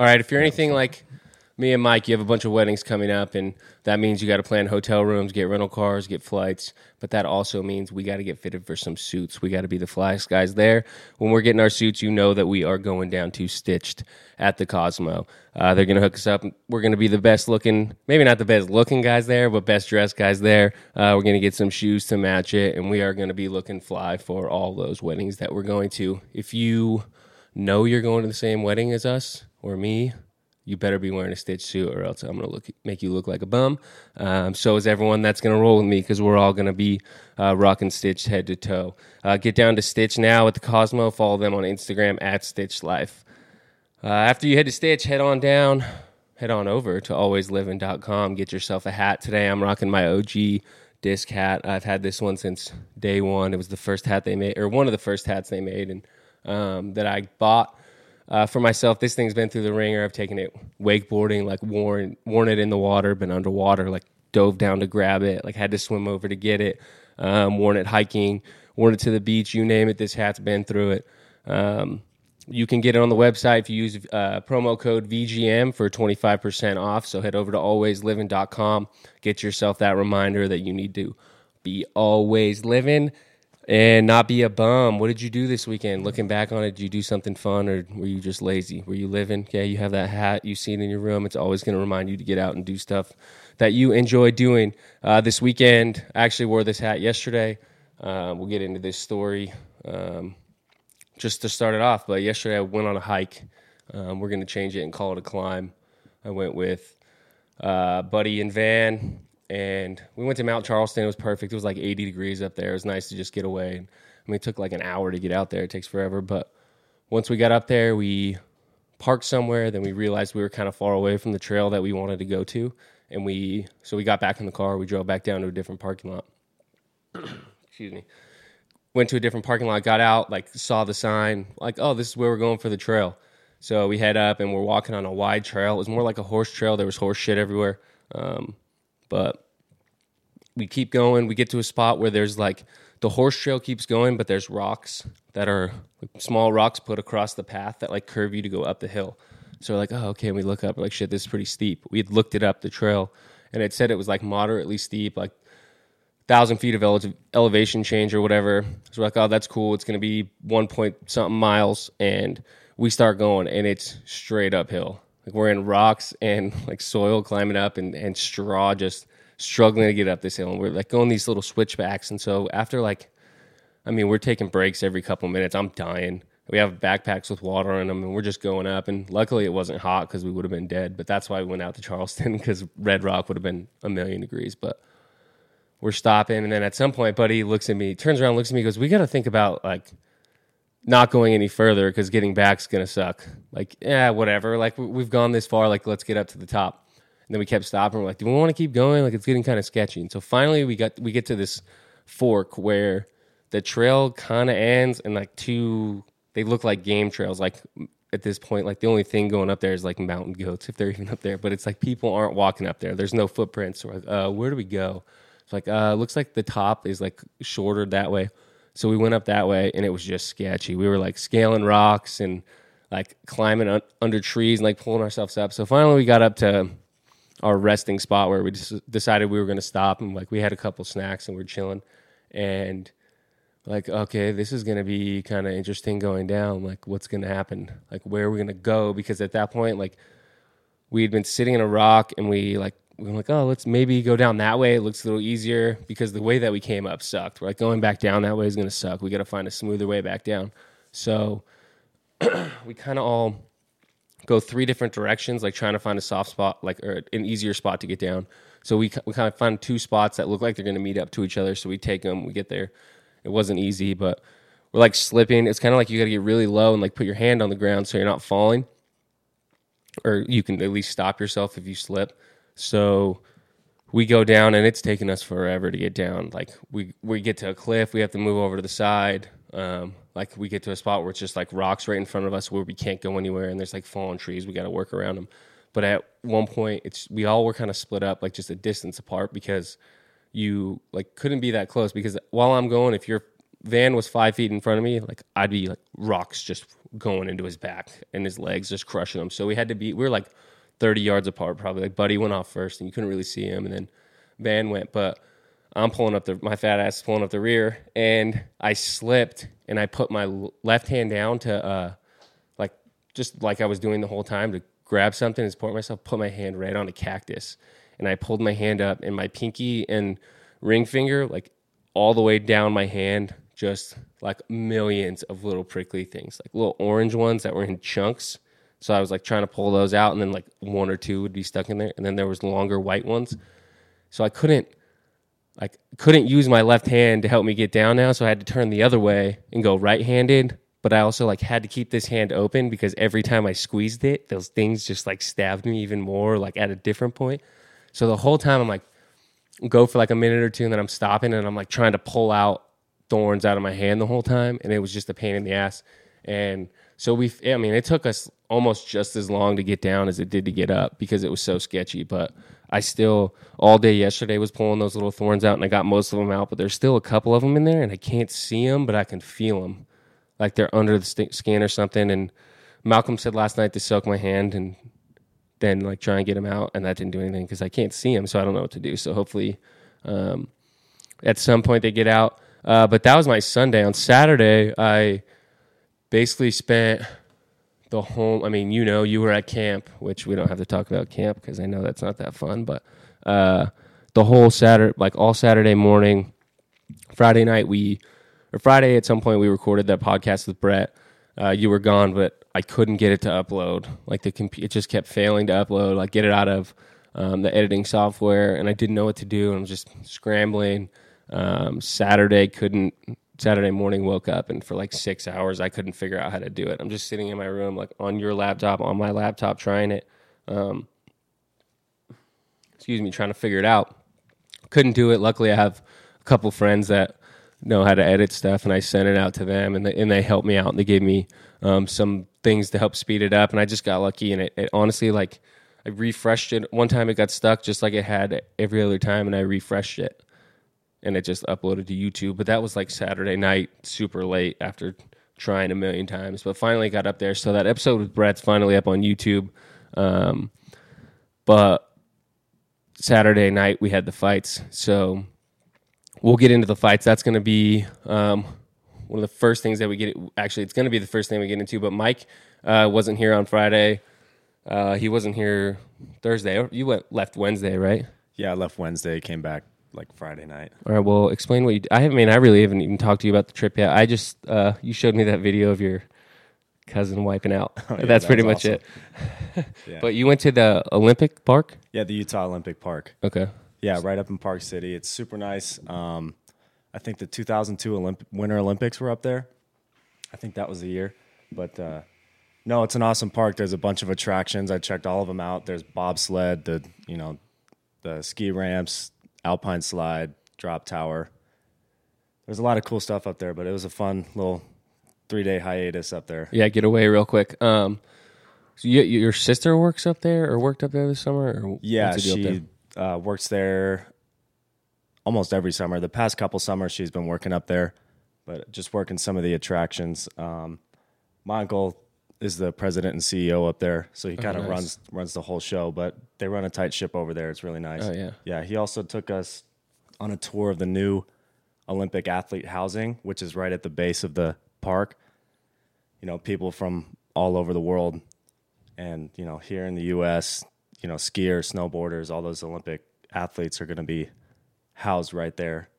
All right, if you're anything like me and Mike, you have a bunch of weddings coming up, and that means you got to plan hotel rooms, get rental cars, get flights, but that also means we got to get fitted for some suits. We got to be the flyest guys there. When we're getting our suits, you know that we are going down to Stitched at the Cosmo. They're going to hook us up. We're going to be the best-looking, maybe not the best-looking guys there, but best-dressed guys there. We're going to get some shoes to match it, and we are going to be looking fly for all those weddings that we're going to. If you know you're going to the same wedding as us or me, you better be wearing a Stitched suit or else I'm going to make you look like a bum. So is everyone that's going to roll with me because we're all going to be rocking Stitched head to toe. Get down to Stitched now at the Cosmo. Follow them on Instagram at Stitched Life. After you head to Stitched, head on over to AlwaysLiving.com. Get yourself a hat today. I'm rocking my OG disc hat. I've had this one since day one. It was the first hat they made, or one of the first hats they made and that I bought. For myself, this thing's been through the ringer. I've taken it wakeboarding, like worn it in the water, been underwater, like dove down to grab it, like had to swim over to get it, worn it hiking, worn it to the beach, you name it. This hat's been through it. You can get it on the website if you use promo code VGM for 25% off. So head over to AlwaysLiving.com. Get yourself that reminder that you need to be always living. And not be a bum. What did you do this weekend? Looking back on it, did you do something fun or were you just lazy? Were you living? Yeah, you have that hat. You see it in your room. It's always going to remind you to get out and do stuff that you enjoy doing. This weekend, I actually wore this hat yesterday. We'll get into this story just to start it off. But yesterday, I went on a hike. We're going to change it and call it a climb. I went with Buddy and Van. And we went to Mount Charleston. It was perfect. It was like 80 degrees up there. It was nice to just get away. I mean, it took like an hour to get out there. It takes forever. But once we got up there, we parked somewhere. Then we realized we were kind of far away from the trail that we wanted to go to. And so we got back in the car. We drove back down to a different parking lot. Excuse me. Went to a different parking lot, got out, like saw the sign. Like, oh, this is where we're going for the trail. So we head up and we're walking on a wide trail. It was more like a horse trail. There was horse shit everywhere. But we keep going. We get to a spot where there's like the horse trail keeps going, but there's rocks that are like small rocks put across the path that like curve you to go up the hill. So we're like, oh, okay. And we look up, we're like, shit, this is pretty steep. We had looked it up, the trail, and it said it was like moderately steep, like 1,000 feet of elevation change or whatever. So we're like, oh, that's cool. It's going to be 1 point something miles. And we start going, and it's straight uphill. Like we're in rocks and like soil climbing up and straw, just struggling to get up this hill. And we're like going these little switchbacks. And so after like, I mean, we're taking breaks every couple minutes. I'm dying. We have backpacks with water in them and we're just going up. And luckily it wasn't hot because we would have been dead. But that's why we went out to Charleston because Red Rock would have been 1,000,000 degrees. But we're stopping. And then at some point, Buddy looks at me, turns around, looks at me, goes, we got to think about like not going any further because getting back's going to suck. Like, yeah, whatever. Like, we've gone this far. Like, let's get up to the top. And then we kept stopping. We're like, do we want to keep going? Like, it's getting kind of sketchy. And so finally we get to this fork where the trail kind of ends and, like, they look like game trails. Like, at this point, like, the only thing going up there is, like, mountain goats if they're even up there. But it's like people aren't walking up there. There's no footprints. Or where do we go? It's like, looks like the top is, like, shorter that way. So we went up that way, and it was just sketchy. We were, like, scaling rocks and, like, climbing under trees and, like, pulling ourselves up. So finally we got up to our resting spot where we just decided we were going to stop. And, like, we had a couple snacks, and we're chilling. And, like, okay, this is going to be kind of interesting going down. Like, what's going to happen? Like, where are we going to go? Because at that point, like, we had been sitting in a rock, and we were like, oh, let's maybe go down that way. It looks a little easier because the way that we came up sucked. We're like, going back down that way is going to suck. We got to find a smoother way back down. So we kind of all go three different directions, like trying to find a soft spot, like or an easier spot to get down. So we kind of find two spots that look like they're going to meet up to each other. So we take them, we get there. It wasn't easy, but we're like slipping. It's kind of like you got to get really low and like put your hand on the ground so you're not falling. Or you can at least stop yourself if you slip. So we go down, and it's taken us forever to get down. Like, we get to a cliff. We have to move over to the side. Like, we get to a spot where it's just, like, rocks right in front of us where we can't go anywhere, and there's, like, fallen trees. We got to work around them. But at one point, we all were kind of split up, like, just a distance apart because you, like, couldn't be that close because while I'm going, if your van was 5 feet in front of me, like, I'd be, like, rocks just going into his back and his legs, just crushing him. So we were like 30 yards apart probably. Like Buddy went off first and you couldn't really see him, and then Van went, but I'm my fat ass is pulling up the rear, and I slipped and I put my left hand down to like I was doing the whole time to grab something and support myself, put my hand right on a cactus, and I pulled my hand up and my pinky and ring finger like all the way down my hand, just like millions of little prickly things, like little orange ones that were in chunks. So I was like trying to pull those out, and then like one or two would be stuck in there, and then there was longer white ones. So I couldn't use my left hand to help me get down now, so I had to turn the other way and go right-handed, but I also like had to keep this hand open because every time I squeezed it, those things just like stabbed me even more, like at a different point. So the whole time I'm like, go for like a minute or two, and then I'm stopping, and I'm like trying to pull out thorns out of my hand the whole time, and it was just a pain in the ass. And so it took us almost just as long to get down as it did to get up because it was so sketchy, but I still, all day yesterday, was pulling those little thorns out, and I got most of them out, but there's still a couple of them in there, and I can't see them, but I can feel them. Like they're under the skin or something, and Malcolm said last night to soak my hand and then like try and get them out, and that didn't do anything because I can't see them, so I don't know what to do. So hopefully at some point they get out. But that was my Sunday. On Saturday, I basically spent the whole, you were at camp, which we don't have to talk about camp because I know that's not that fun, but the whole Saturday, like all Saturday morning, Friday at some point we recorded that podcast with Brett. You were gone, but I couldn't get it to upload. Like it just kept failing to upload, like get it out of the editing software, and I didn't know what to do, and I'm just scrambling. Saturday morning woke up, and for like 6 hours I couldn't figure out how to do it. I'm just sitting in my room, like on my laptop, trying it. Trying to figure it out. Couldn't do it. Luckily I have a couple friends that know how to edit stuff, and I sent it out to them, and they helped me out, and they gave me some things to help speed it up, and I just got lucky, and it honestly, like, I refreshed it. One time it got stuck just like it had every other time, and I refreshed it, and it just uploaded to YouTube. But that was like Saturday night, super late after trying a million times. But finally got up there. So that episode with Brett's finally up on YouTube. But Saturday night, we had the fights. So we'll get into the fights. That's going to be one of the first things that we get. Actually, it's going to be the first thing we get into. But Mike wasn't here on Friday. He wasn't here Thursday. You left Wednesday, right? Yeah, I left Wednesday, came back like Friday night. All right, well, explain what you... I really haven't even talked to you about the trip yet. I just... you showed me that video of your cousin wiping out. Oh, yeah, that's pretty much awesome. It. Yeah. But you went to the Olympic Park? Yeah, the Utah Olympic Park. Okay. Yeah, right up in Park City. It's super nice. I think the 2002 Winter Olympics were up there. I think that was the year. But no, it's an awesome park. There's a bunch of attractions. I checked all of them out. There's bobsled, the ski ramps, alpine slide, drop tower. There's a lot of cool stuff up there, but it was a fun little 3-day hiatus up there. Yeah, get away real quick. So your sister worked up there this summer? Or yeah, she works there almost every summer. The past couple summers she's been working up there, but just working some of the attractions. My uncle is the president and CEO up there, so he kind of runs the whole show, but they run a tight ship over there. It's really nice. Oh, yeah. Yeah, he also took us on a tour of the new Olympic athlete housing, which is right at the base of the park. People from all over the world and, here in the U.S., skiers, snowboarders, all those Olympic athletes are going to be housed right there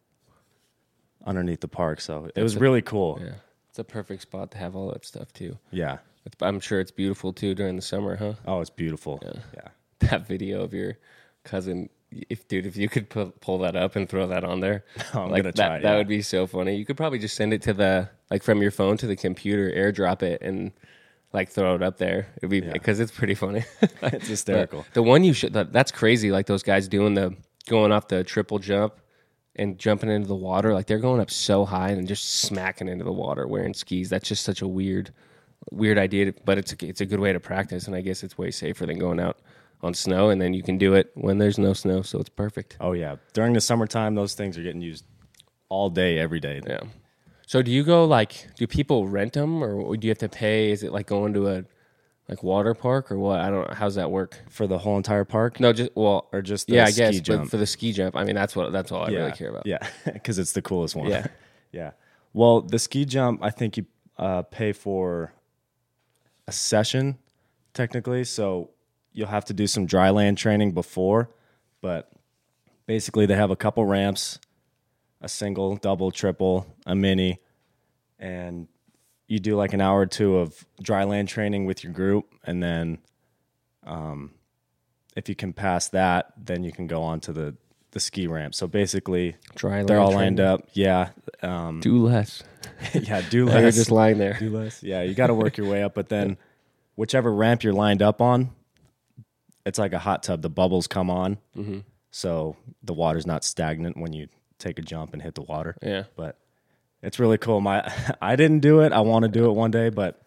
underneath the park, so it was really cool. Yeah, it's a perfect spot to have all that stuff, too. Yeah. I'm sure it's beautiful, too, during the summer, huh? Oh, it's beautiful. Yeah. That video of your cousin, if you could pull that up and throw that on there. Oh, I'm going to try it. That would be so funny. You could probably just send it to from your phone to the computer, airdrop it, and, throw it up there. It'd be, because it's pretty funny. It's hysterical. The one that's crazy, those guys going off the triple jump and jumping into the water. They're going up so high and just smacking into the water wearing skis. That's just such a weird idea, but it's a good way to practice, and I guess it's way safer than going out on snow, and then you can do it when there's no snow, so it's perfect. Oh, yeah. During the summertime, those things are getting used all day, every day. Yeah. So do you go, like, do people rent them, or do you have to pay? Is it like going to a, like, water park or what? I don't know. How's that work? For the whole entire park? No, just, well, or just the ski jump. Yeah, I guess, but for the ski jump, I mean, that's all I really care about. Yeah, because it's the coolest one. Yeah. Yeah. Well, the ski jump, I think you pay for a session, technically, so you'll have to do some dry land training before, but basically they have a couple ramps, a single, double, triple, a mini, and you do like an hour or two of dry land training with your group, and then if you can pass that, then you can go on to the ski ramp. So basically, they're all lined up. Yeah. Do less. Yeah, do less. You're just lying there. Do less. Yeah, you got to work your way up, but then whichever ramp you're lined up on, it's like a hot tub. The bubbles come on, mm-hmm. So the water's not stagnant when you take a jump and hit the water. Yeah. But it's really cool. I didn't do it. I want to do it one day, but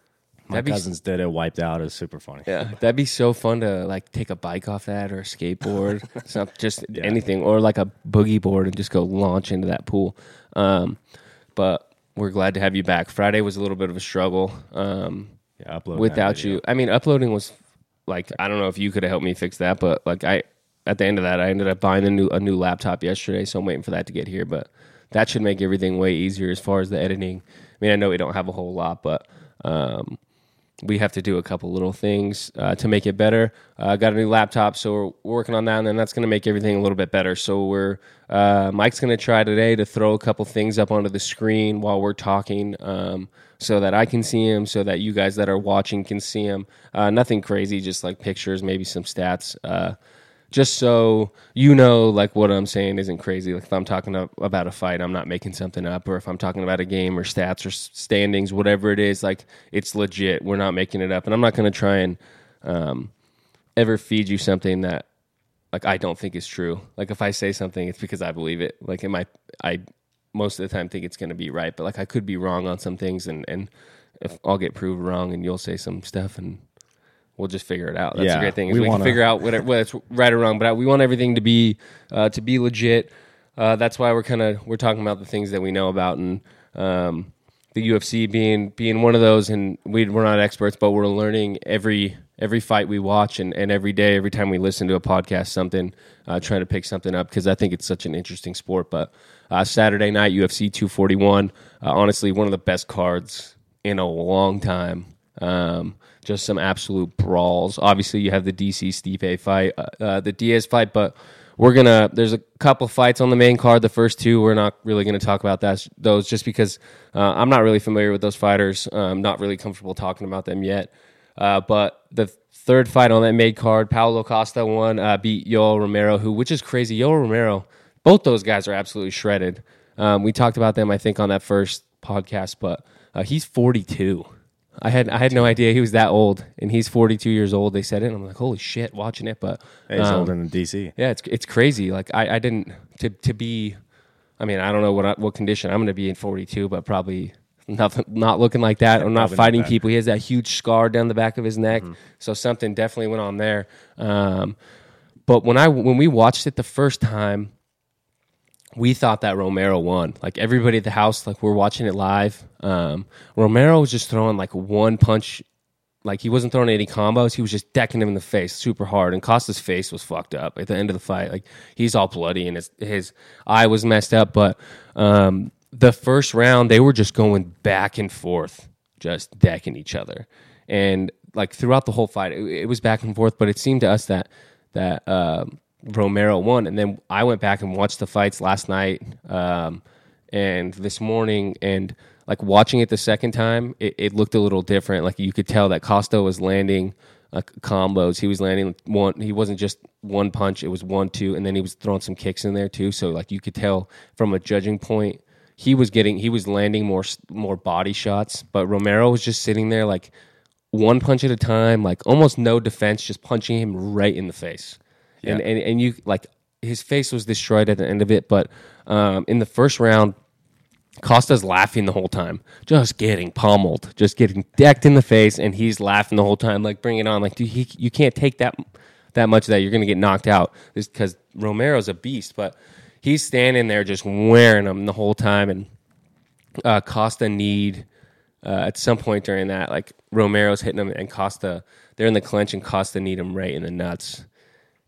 my cousins did it, wiped out. It was super funny. Yeah, that'd be so fun to, like, take a bike off that or a skateboard. It's not just anything, or like a boogie board and just go launch into that pool. But we're glad to have you back. Friday was a little bit of a struggle. Without you. I mean, uploading was, like, I don't know if you could have helped me fix that, but, like, at the end of that, I ended up buying a new laptop yesterday, so I'm waiting for that to get here. But that should make everything way easier as far as the editing. I mean, I know we don't have a whole lot, but we have to do a couple little things to make it better. I got a new laptop, so we're working on that, and then that's going to make everything a little bit better. So Mike's going to try today to throw a couple things up onto the screen while we're talking, so that I can see them, so that you guys that are watching can see them. Nothing crazy, just like pictures, maybe some stats, just so you know, like, what I'm saying isn't crazy. Like, if I'm talking about a fight, I'm not making something up, or if I'm talking about a game or stats or standings, whatever it is, like, it's legit. We're not making it up, and I'm not going to try and ever feed you something that, like, I don't think is true. Like, if I say something, it's because I believe it. Like, I most of the time think it's going to be right, but, like, I could be wrong on some things, and if I'll get proved wrong, and you'll say some stuff, and we'll just figure it out. That's a great thing. We can figure out whether it's right or wrong, but we want everything to be legit. That's why we're talking about the things that we know about, and the UFC being one of those. And we're not experts, but we're learning every fight we watch, and every day, every time we listen to a podcast, something, trying to pick something up, because I think it's such an interesting sport. But Saturday night, UFC 241, honestly, one of the best cards in a long time. Just some absolute brawls. Obviously, you have the DC Stipe fight, the Diaz fight, but there's a couple fights on the main card. The first two, we're not really going to talk about those, just because I'm not really familiar with those fighters. I'm not really comfortable talking about them yet. But the third fight on that main card, Paolo Costa won, beat Yoel Romero, which is crazy. Yoel Romero, both those guys are absolutely shredded. We talked about them, I think, on that first podcast, but he's 42. I had no idea he was that old, and he's 42 years old. They said it, and I'm like, holy shit, watching it. But he's older than DC. Yeah, it's crazy. Like, I didn't to be. I mean, I don't know what condition I'm going to be in 42, but probably not looking like that. I'm not fighting people. He has that huge scar down the back of his neck, mm-hmm. So something definitely went on there. But when we watched it the first time, we thought that Romero won. Like, everybody at the house, like, we're watching it live. Romero was just throwing, like, one punch. Like, he wasn't throwing any combos. He was just decking him in the face super hard. And Costa's face was fucked up at the end of the fight. Like, he's all bloody, and his eye was messed up. But the first round, they were just going back and forth, just decking each other. And, like, throughout the whole fight, it was back and forth. But it seemed to us that Romero won, and then I went back and watched the fights last night and this morning, and, like, watching it the second time, it looked a little different. Like, you could tell that Costa was landing, like, combos. He was landing one. He wasn't just one punch. It was 1-2, and then he was throwing some kicks in there too. So, like, you could tell from a judging point, he was landing more body shots, but Romero was just sitting there, like, one punch at a time, like, almost no defense, just punching him right in the face. Yeah. And you, like, his face was destroyed at the end of it, but in the first round, Costa's laughing the whole time, just getting pummeled, just getting decked in the face, and he's laughing the whole time, like, bring it on, like, dude, you can't take that much of that, you're gonna get knocked out, because Romero's a beast, but he's standing there just wearing them the whole time, and Costa need at some point during that. Like Romero's hitting him, and Costa, they're in the clinch, and Costa need him right in the nuts.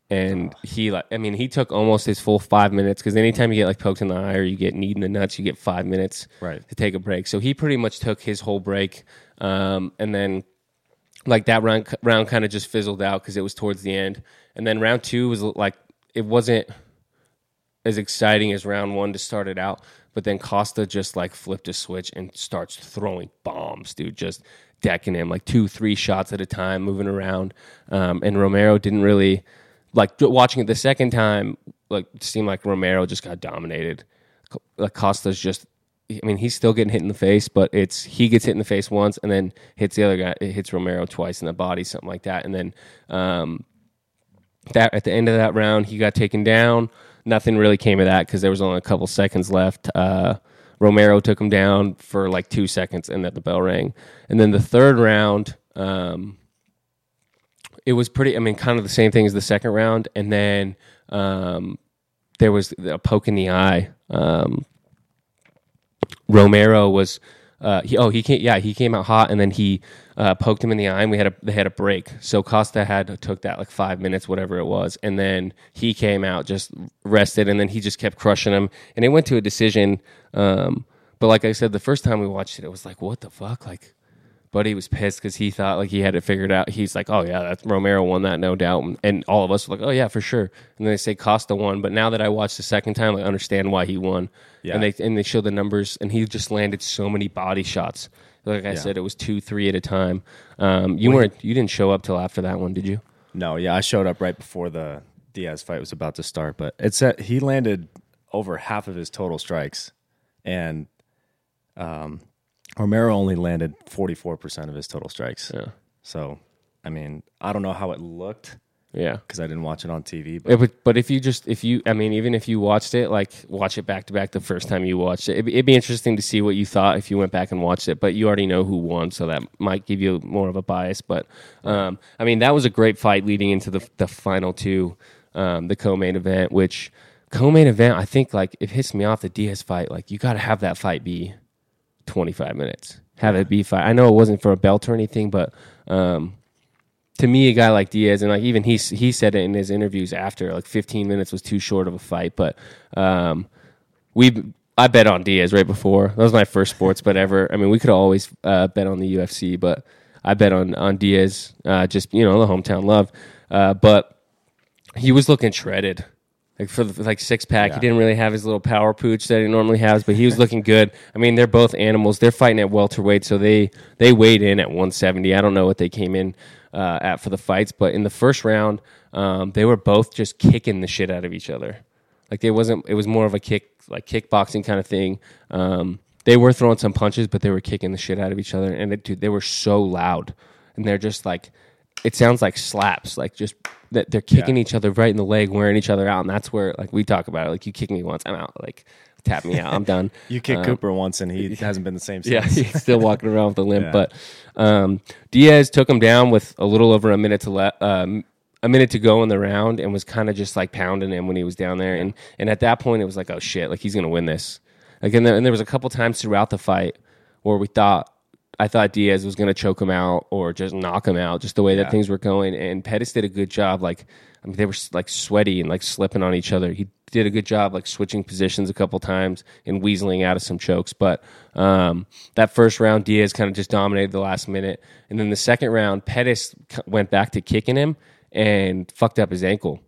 And he, like, I mean, he took almost his full 5 minutes, because anytime you get like poked in the eye or you get kneed in the nuts, you get 5 minutes to take a break. So he pretty much took his whole break, and then like that round kind of just fizzled out because it was towards the end. And then round two was like, it wasn't as exciting as round one to start it out, but then Costa just like flipped a switch and starts throwing bombs, dude, just decking him like 2-3 shots at a time, moving around. And Romero didn't really. Like, watching it the second time, like, it seemed like Romero just got dominated. Like, Costa's just, I mean, he's still getting hit in the face, but it's, he gets hit in the face once and then hits the other guy, it hits Romero twice in the body, something like that. And then that at the end of that round, he got taken down. Nothing really came of that because there was only a couple seconds left. Romero took him down for, like, 2 seconds, and then the bell rang. And then the third round, it was pretty, I mean, kind of the same thing as the second round. And then there was a poke in the eye. Romero was, he came out hot, and then he poked him in the eye, and they had a break. So Costa took that like 5 minutes, whatever it was. And then he came out, just rested, and then he just kept crushing him. And it went to a decision. But like I said, the first time we watched it, it was like, what the fuck? Like, Buddy was pissed because he thought like he had it figured out. He's like, oh yeah, that's Romero won that, no doubt. And all of us were like, oh yeah, for sure. And they say Costa won, but now that I watched the second time, I understand why he won. Yeah. And they show the numbers, and he just landed so many body shots. Like I said, it was 2-3 at a time. You didn't show up till after that one, did you? No, yeah, I showed up right before the Diaz fight was about to start. But he landed over half of his total strikes, and Romero only landed 44% of his total strikes. Yeah. So, I mean, I don't know how it looked. Yeah. Because I didn't watch it on TV. But even if you watched it, like, watch it back to back the first time you watched it, it'd be interesting to see what you thought if you went back and watched it. But you already know who won, so that might give you more of a bias. But, I mean, that was a great fight leading into the final two, the co-main event, which co-main event, I think, like, it hits me off the Diaz fight. Like, you got to have that fight be 25 minutes, have it be fight. I know it wasn't for a belt or anything, but to me, a guy like Diaz, and like even he said it in his interviews after, like 15 minutes was too short of a fight. But I bet on Diaz right before. That was my first sports bet ever. I mean, we could always bet on the UFC, but I bet on Diaz, just, you know, the hometown love. But he was looking shredded. Like, for the, like, six-pack, He didn't really have his little power pooch that he normally has, but he was looking good. I mean, they're both animals. They're fighting at welterweight, so they weighed in at 170. I don't know what they came in at for the fights, but in the first round, they were both just kicking the shit out of each other. Like, it was more of a kickboxing kind of thing. They were throwing some punches, but they were kicking the shit out of each other, and they were so loud, and they're just, like, it sounds like slaps, like, just... that they're kicking each other right in the leg, wearing each other out, and that's where, like, we talk about it. Like, you kick me once, I'm out. Like, tap me out, I'm done. You kick Cooper once, and he hasn't been the same since. Yeah, he's still walking around with a limp. Yeah. But Diaz took him down with a little over a minute to go in the round, and was kind of just like pounding him when he was down there. And at that point, it was like, oh shit, like, he's gonna win this. Like, and there was a couple times throughout the fight where I thought Diaz was going to choke him out or just knock him out, just the way that things were going. And Pettis did a good job. Like, I mean, they were like sweaty and like slipping on each other. He did a good job, like, switching positions a couple times and weaseling out of some chokes. But that first round, Diaz kind of just dominated the last minute. And then the second round, Pettis went back to kicking him and fucked up his ankle.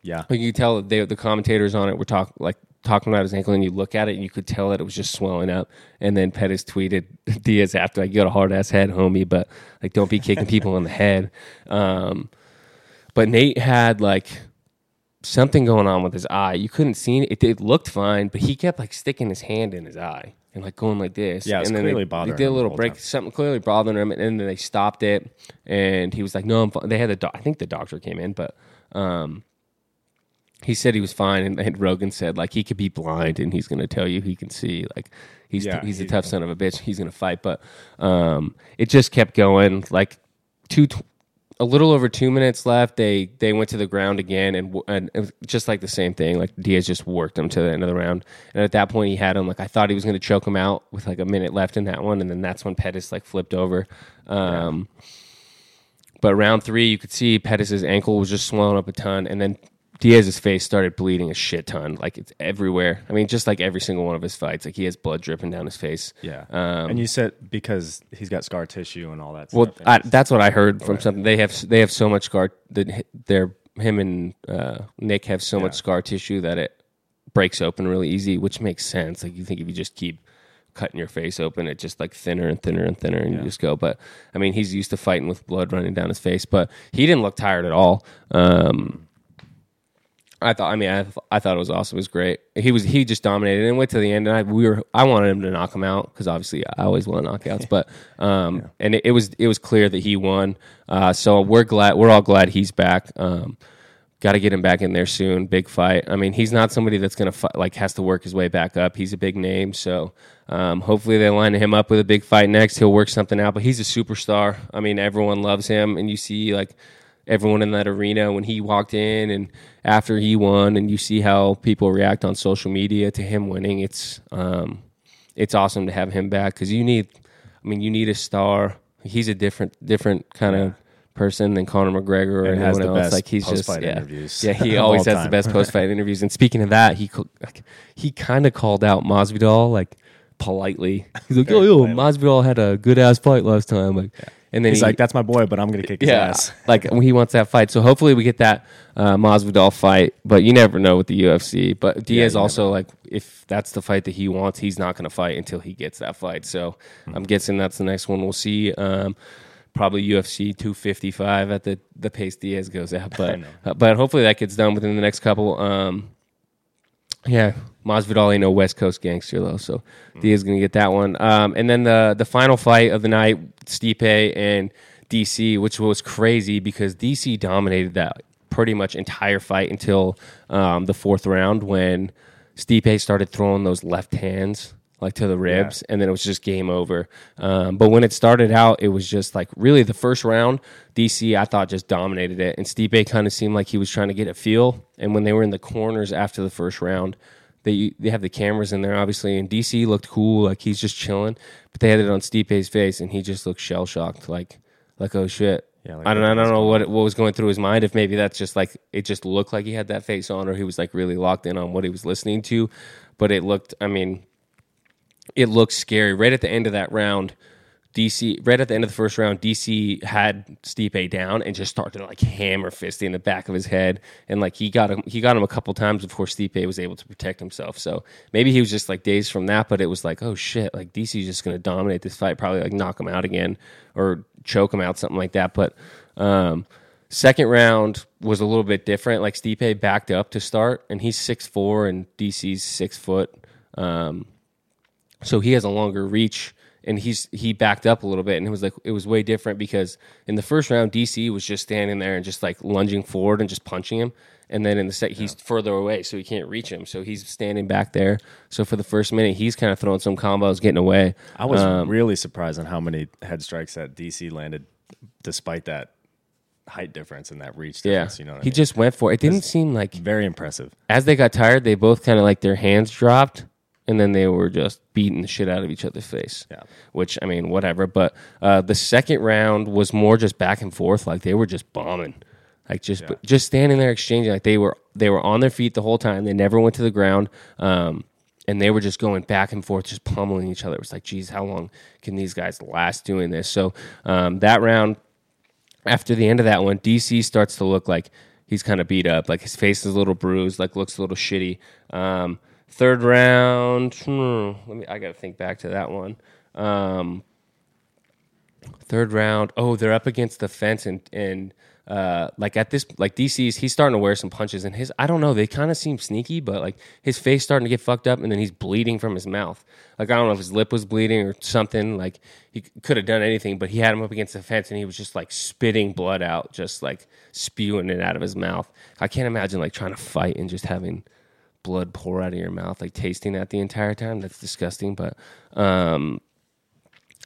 Yeah. Like, you could tell the commentators on it were talking about his ankle, and you look at it and you could tell that it was just swelling up. And then Pettis tweeted Diaz after, like, you got a hard ass head, homie, but like, don't be kicking people in the head. But Nate had like something going on with his eye. You couldn't see it. It looked fine, but he kept like sticking his hand in his eye and like going like this. Yeah, it was, and then clearly bothering him. They did a little break, something clearly bothering him, and then they stopped it. And he was like, no, I'm fine. They had I think the doctor came in, but he said he was fine, and Rogan said, like, he could be blind, and he's going to tell you he can see. Like, he's a tough son of a bitch. He's going to fight, but it just kept going. Like, a little over 2 minutes left, they went to the ground again, and it was just like the same thing. Like Diaz just worked him to the end of the round, and at that point he had him. Like I thought he was going to choke him out with like a minute left in that one, and then that's when Pettis like flipped over. But round three, you could see Pettis' ankle was just swelling up a ton, and then Diaz's face started bleeding a shit ton. Like, it's everywhere. I mean, just like every single one of his fights. Like, he has blood dripping down his face. Yeah. And you said because he's got scar tissue and all that stuff. Well, that's what I heard from something. They have so much scar. Him and Nick have so much scar tissue that it breaks open really easy, which makes sense. Like, you think if you just keep cutting your face open, it just like thinner and thinner and thinner, and you just go. But, I mean, he's used to fighting with blood running down his face. But he didn't look tired at all. I thought it was awesome. It was great. He just dominated and went to the end. And I wanted him to knock him out because obviously I always want knockouts. But and it was clear that he won. So we're all glad he's back. Got to get him back in there soon. Big fight. I mean, he's not somebody that's gonna fight, like has to work his way back up. He's a big name, so hopefully they line him up with a big fight next. He'll work something out. But he's a superstar. I mean, everyone loves him, and you see like everyone in that arena when he walked in and after he won, and you see how people react on social media to him winning. It's awesome to have him back because you need a star. He's a different kind of person than Conor McGregor or anyone else. Like he's just interviews. He always has the best post fight interviews. And speaking of that, he kind of called out Masvidal like politely. He's like, "Yo, Masvidal had a good ass fight last time." Like. And then he's like, "That's my boy, but I'm going to kick his ass." Like he wants that fight. So hopefully we get that Masvidal fight, but you never know with the UFC. But Diaz also, like, if that's the fight that he wants, he's not going to fight until he gets that fight. So I'm guessing that's the next one we'll see. Probably UFC 255 at the pace Diaz goes at. But but hopefully that gets done within the next couple. Masvidal ain't no West Coast gangster, though, so Diaz is going to get that one. And then the final fight of the night, Stipe and DC, which was crazy because DC dominated that pretty much entire fight until the fourth round when Stipe started throwing those left hands like to the ribs, and then it was just game over. But when it started out, it was just like really the first round, DC, I thought, just dominated it, and Stipe kind of seemed like he was trying to get a feel. And when they were in the corners after the first round, they have the cameras in there, obviously, and DC looked cool, like he's just chilling, but they had it on Stipe's face, and he just looked shell-shocked, like oh, shit. Yeah, like I don't know what was going through his mind, if maybe that's just like, it just looked like he had that face on, or he was like really locked in on what he was listening to, but it looked scary. Right at the end of that round, right at the end of the first round, DC had Stipe down and just started like hammer fisting the back of his head, and like he got him a couple times before Stipe was able to protect himself. So maybe he was just like dazed from that, but it was like, oh shit, like DC's just gonna dominate this fight, probably like knock him out again or choke him out, something like that. But second round was a little bit different. Like Stipe backed up to start, and he's 6'4" and DC's 6 foot. So he has a longer reach, and he backed up a little bit, and it was way different because in the first round DC was just standing there and just like lunging forward and just punching him, and then in the second he's further away, so he can't reach him, so he's standing back there. So for the first minute he's kind of throwing some combos, getting away. I was really surprised on how many head strikes that DC landed, despite that height difference and that reach difference. You know what I mean? Just went for it. Didn't seem like very impressive. As they got tired, they both kind of like their hands dropped. And then they were just beating the shit out of each other's face, which, I mean, whatever. But the second round was more just back and forth. Like, they were just bombing. Like, just standing there exchanging. Like, they were on their feet the whole time. They never went to the ground. And they were just going back and forth, just pummeling each other. It was like, geez, how long can these guys last doing this? So that round, after the end of that one, DC starts to look like he's kind of beat up. Like, his face is a little bruised, like, looks a little shitty. Third round, I got to think back to that one. Third round, they're up against the fence, and like at this, like DC's, he's starting to wear some punches, and his, I don't know, they kind of seem sneaky, but like his face starting to get fucked up, and then he's bleeding from his mouth. Like, I don't know if his lip was bleeding or something, like he could have done anything, but he had him up against the fence, and he was just like spitting blood out, just like spewing it out of his mouth. I can't imagine like trying to fight and just having blood pour out of your mouth, like tasting that the entire time. That's disgusting. But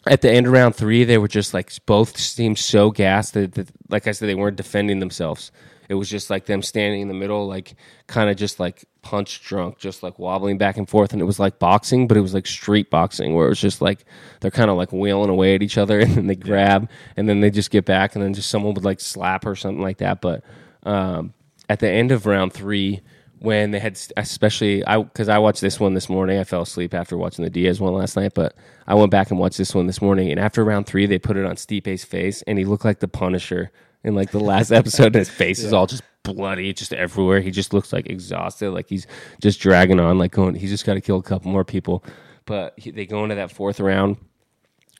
at the end of round three, they were just like, both seemed so gassed that, like I said, they weren't defending themselves. It was just like them standing in the middle, like kind of just like punch drunk, just like wobbling back and forth. And it was like boxing, but it was like street boxing, where it was just like they're kind of like wailing away at each other, and then they grab, and then they just get back, and then just someone would like slap or something like that. But at the end of round three, when they had, especially, because I watched this one this morning. I fell asleep after watching the Diaz one last night, but I went back and watched this one this morning. And after round three, they put it on Stipe's face, and he looked like the Punisher in like the last episode, and his face is all just bloody, just everywhere. He just looks like exhausted, like he's just dragging on, like going, he's just got to kill a couple more people. But they go into that fourth round,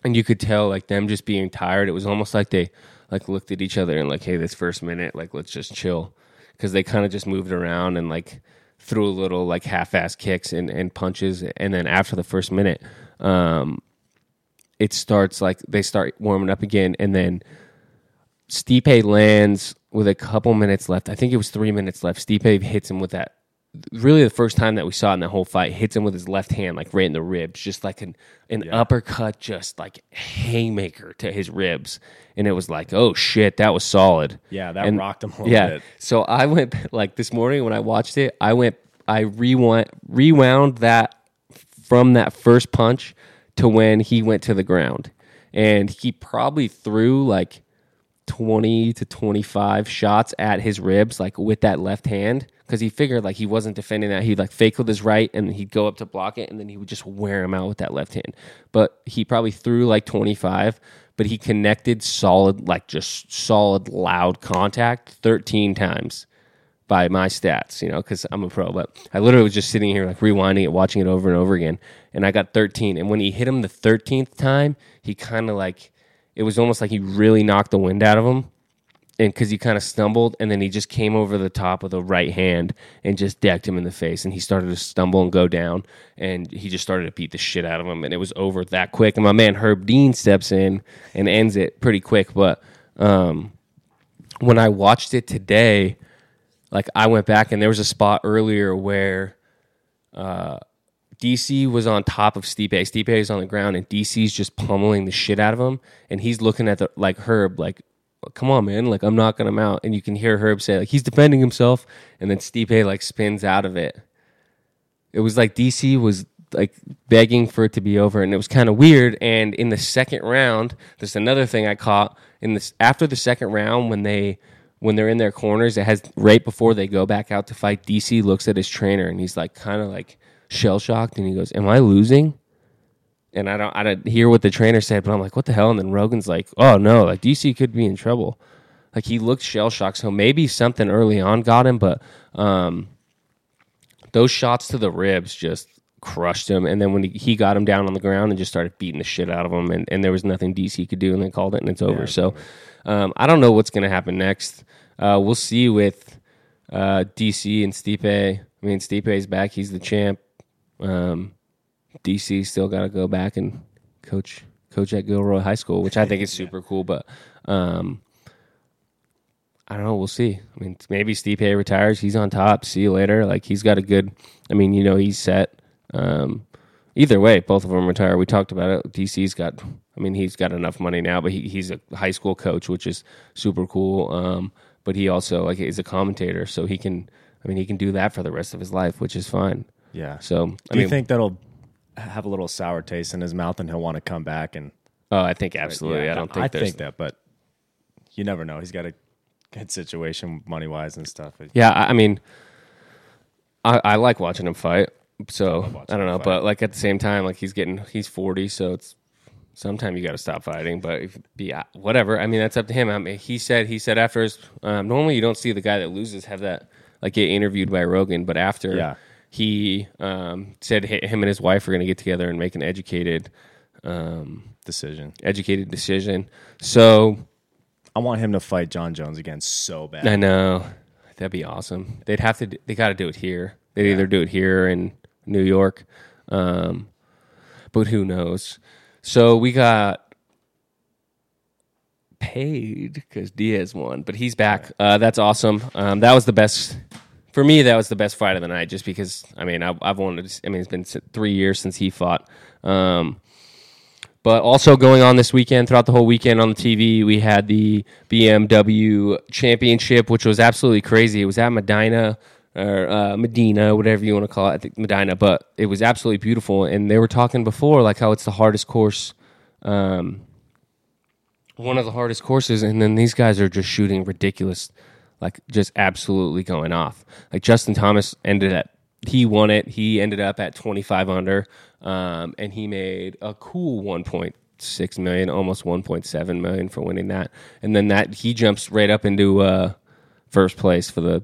and you could tell like them just being tired. It was almost like they like looked at each other and like, hey, this first minute, like let's just chill. Because they kind of just moved around and like threw a little like half-ass kicks and punches. And then after the first minute, it starts like they start warming up again. And then Stipe lands with a couple minutes left. I think it was 3 minutes left. Stipe hits him with that. Really the first time that we saw it in that whole fight, hits him with his left hand, like right in the ribs, just like an uppercut, just like haymaker to his ribs. And it was like, oh shit, that was solid. Yeah, that rocked him a little bit. So I went, like this morning when I watched it, I rewound that from that first punch to when he went to the ground. And he probably threw like 20 to 25 shots at his ribs, like with that left hand, because he figured like he wasn't defending that. He'd like fake with his right, and he'd go up to block it, and then he would just wear him out with that left hand. But he probably threw like 25, but he connected solid, like just solid, loud contact 13 times by my stats, you know, because I'm a pro. But I literally was just sitting here like rewinding it, watching it over and over again, and I got 13. And when he hit him the 13th time, he kind of like, it was almost like he really knocked the wind out of him, and because he kind of stumbled, and then he just came over the top with a right hand and just decked him in the face, and he started to stumble and go down, and he just started to beat the shit out of him, and it was over that quick. And my man Herb Dean steps in and ends it pretty quick. But when I watched it today, like I went back, and there was a spot earlier where DC was on top of Stipe. Stipe is on the ground, and DC's just pummeling the shit out of him. And he's looking at the like Herb, like, come on, man, like I'm knocking him out. And you can hear Herb say, like, he's defending himself. And then Stipe like spins out of it. It was like DC was like begging for it to be over, and it was kind of weird. And in the second round, there's another thing I caught in this after the second round when they're in their corners. It has right before they go back out to fight. DC looks at his trainer, and he's like kind of like shell-shocked, and he goes, am I losing? And I don't hear what the trainer said, but I'm like, what the hell? And then Rogan's like, oh no, like DC could be in trouble. Like he looked shell-shocked, so maybe something early on got him, but those shots to the ribs just crushed him. And then when he got him down on the ground and just started beating the shit out of him, and there was nothing DC could do, and they called it, and it's over. So I don't know what's going to happen next. We'll see with DC and Stipe. I mean, Stipe's back. He's the champ. DC still got to go back and coach at Gilroy High School, which I think is super cool. But I don't know. We'll see. I mean, maybe Stipe retires. He's on top. See you later. Like he's got a good. I mean, you know, he's set. Either way, both of them retire. We talked about it. DC's got. I mean, he's got enough money now, but he's a high school coach, which is super cool. But he also like is a commentator, so he can. I mean, he can do that for the rest of his life, which is fine. Yeah. So, do you think that'll have a little sour taste in his mouth, and he'll want to come back? And oh, I think absolutely. Yeah, I think that, but you never know. He's got a good situation money wise and stuff. Yeah, I mean, I like watching him fight. So I don't know, but like at the same time, like he's 40, so it's sometime you got to stop fighting. But whatever. I mean, that's up to him. I mean, he said after his normally you don't see the guy that loses have that like get interviewed by Rogan, but after. Yeah. He said him and his wife are going to get together and make an educated decision. Educated decision. So I want him to fight Jon Jones again so bad. I know. That'd be awesome. They'd have to. They got to do it here. They'd either do it here or in New York, but who knows? So we got paid because Diaz won, but he's back. Right. That's awesome. That was the best. For me, that was the best fight of the night, just because, I mean, I've wanted to, I mean, it's been 3 years since he fought. But also going on this weekend, throughout the whole weekend on the TV, we had the BMW Championship, which was absolutely crazy. It was at Medinah, whatever you want to call it. I think Medinah, but it was absolutely beautiful. And they were talking before, like, how it's the hardest course, one of the hardest courses. And then these guys are just shooting ridiculous, like, just absolutely going off. Like, Justin Thomas he won it. He ended up at 25 under, and he made a cool $1.6 million, almost $1.7 million for winning that. And then he jumps right up into first place for the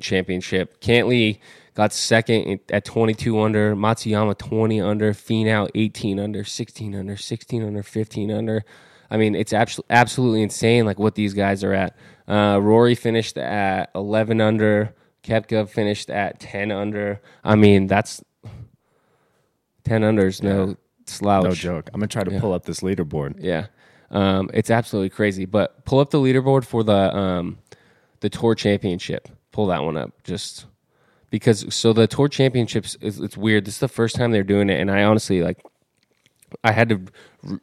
championship. Cantley got second at 22 under, Matsuyama 20 under, Finau 18 under, 16 under, 16 under, 15 under. I mean, it's absolutely insane, like, what these guys are at. Rory finished at 11 under. Koepka finished at 10 under. I mean, that's 10 under is no slouch. No joke. I'm going to try to pull up this leaderboard. Yeah. It's absolutely crazy. But pull up the leaderboard for the Tour Championship. Pull that one up just because. So the Tour Championships, it's weird. This is the first time they're doing it. And I honestly, like, I had to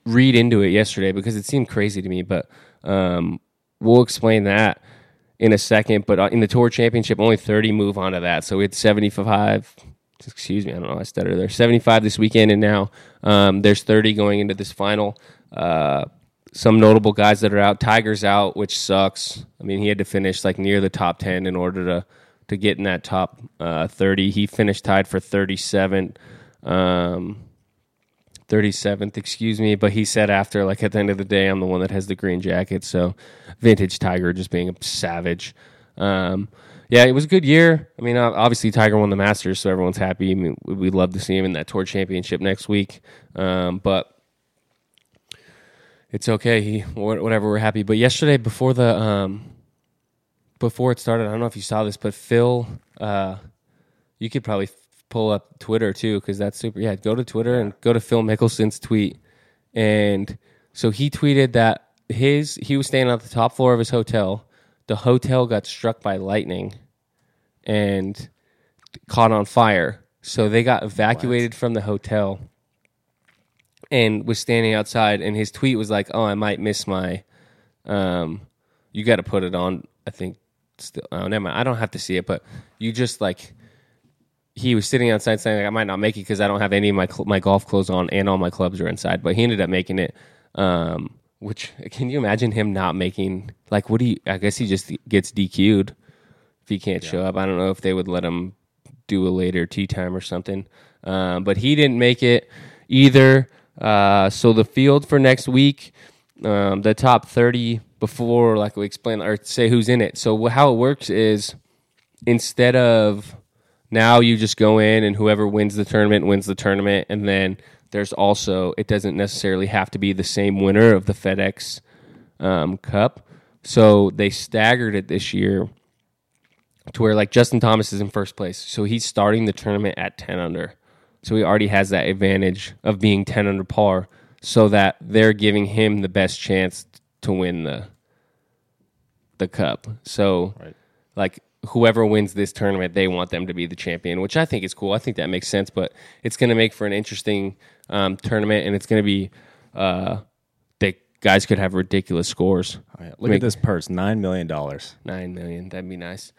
read into it yesterday because it seemed crazy to me. But we'll explain that in a second. But in the Tour Championship, only 30 move on to that. So we had 75, excuse me, I don't know, I stuttered there, 75 this weekend, and now there's 30 going into this final. Some notable guys that are out. Tiger's out, which sucks. I mean, he had to finish like near the top 10 in order to get in that top 30. He finished tied for 37th, excuse me, but he said after, like, at the end of the day, I'm the one that has the green jacket, so vintage Tiger just being a savage. Yeah, it was a good year. I mean, obviously Tiger won the Masters, so everyone's happy. I mean, we'd love to see him in that Tour Championship next week, but it's okay. Whatever, we're happy. But yesterday, before it started, I don't know if you saw this, but Phil, you could probably pull up Twitter too, because that's super. Yeah, go to Twitter and go to Phil Mickelson's tweet. And so he tweeted that he was staying on the top floor of his hotel. The hotel got struck by lightning and caught on fire. So they got evacuated from the hotel and was standing outside. And his tweet was like, "Oh, I might miss my. You got to put it on. I think. Still, oh, never mind. I don't have to see it, but you just like." He was sitting outside saying, like, I might not make it because I don't have any of my golf clothes on and all my clubs are inside. But he ended up making it, which, can you imagine him not making? Like, I guess he just gets DQ'd if he can't show up. I don't know if they would let him do a later tee time or something. But he didn't make it either. So the field for next week, the top 30 before, like we explained, or say who's in it. So how it works is instead of... Now you just go in, and whoever wins the tournament, and then there's also, it doesn't necessarily have to be the same winner of the FedEx Cup. So they staggered it this year to where, like, Justin Thomas is in first place, so he's starting the tournament at 10 under. So he already has that advantage of being 10 under par, so that they're giving him the best chance to win the Cup. So, like... Whoever wins this tournament, they want them to be the champion, which I think is cool. I think that makes sense, but it's going to make for an interesting tournament, and it's going to be the guys could have ridiculous scores. Right, look at this purse, $9 million. That'd be nice.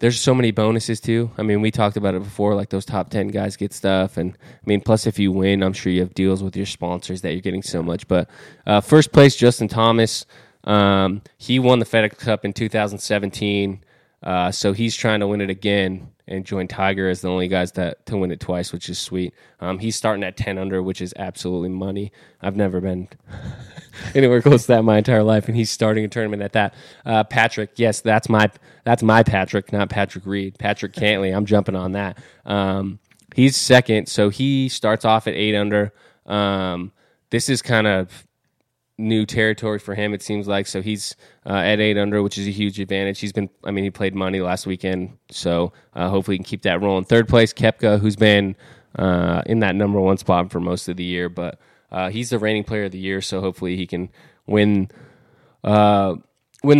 There's so many bonuses, too. I mean, we talked about it before, like those top 10 guys get stuff. And, I mean, plus if you win, I'm sure you have deals with your sponsors that you're getting so much. But first place, Justin Thomas, he won the FedEx Cup in 2017. So he's trying to win it again and join Tiger as the only guys to win it twice, which is sweet. He's starting at 10 under, which is absolutely money. I've never been anywhere close to that my entire life, and he's starting a tournament at that. Patrick, yes, that's my Patrick, not Patrick Reed. Patrick Cantley, I'm jumping on that. He's second, so he starts off at 8 under. This is kind of... new territory for him, it seems like. So he's at 8 under, which is a huge advantage. He played money last weekend, so hopefully he can keep that rolling. Third place, Koepka, who's been in that number one spot for most of the year, but he's the reigning player of the year, so hopefully he can win the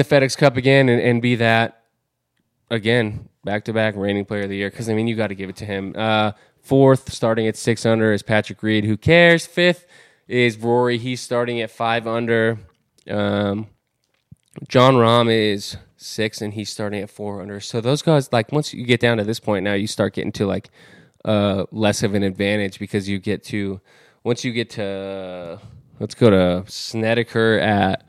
FedEx Cup again and be that, again, back-to-back reigning player of the year, because, I mean, you got to give it to him. Fourth, starting at 6 under, is Patrick Reed. Who cares? Fifth, is Rory. He's starting at 5 under. Jon Rahm is 6, and he's starting at 4 under. So those guys, like, once you get down to this point, now you start getting to like less of an advantage, because you get to, once you get to, let's go to Snedeker at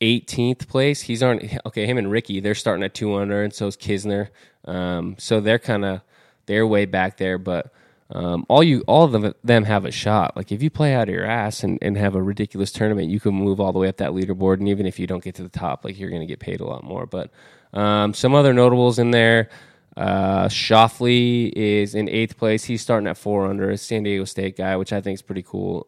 18th place. He's on, okay, him and Ricky, they're starting at 2 under, and so's Kisner. So they're kind of, they're way back there, but all of them have a shot. Like, if you play out of your ass and have a ridiculous tournament, you can move all the way up that leaderboard, and even if you don't get to the top, like, you're going to get paid a lot more. But some other notables in there, Shoffley is in 8th place. He's starting at 4 under, a San Diego State guy, which I think is pretty cool.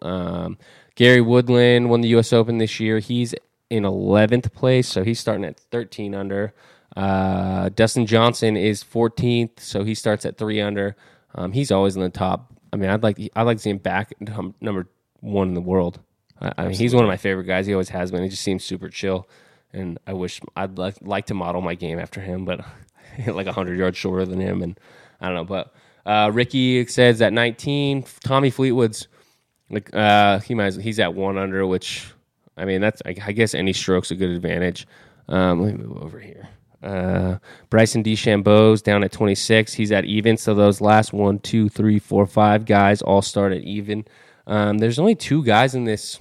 Gary Woodland won the U.S. Open this year. He's in 11th place, so he's starting at 13 under. Dustin Johnson is 14th, so he starts at 3 under. He's always in the top. I mean, I'd like to see him back number 1 in the world. I mean, he's one of my favorite guys. He always has been. He just seems super chill, and I wish I'd like to model my game after him, but like 100 yards shorter than him, and I don't know. But Ricky says at 19, Tommy Fleetwood's like he's at 1 under, which I mean that's I guess any stroke's a good advantage. Let me move over here. Bryson DeChambeau's down at 26. He's at even. So those last 1, 2, 3, 4, 5 guys all start at even. There's only 2 guys in this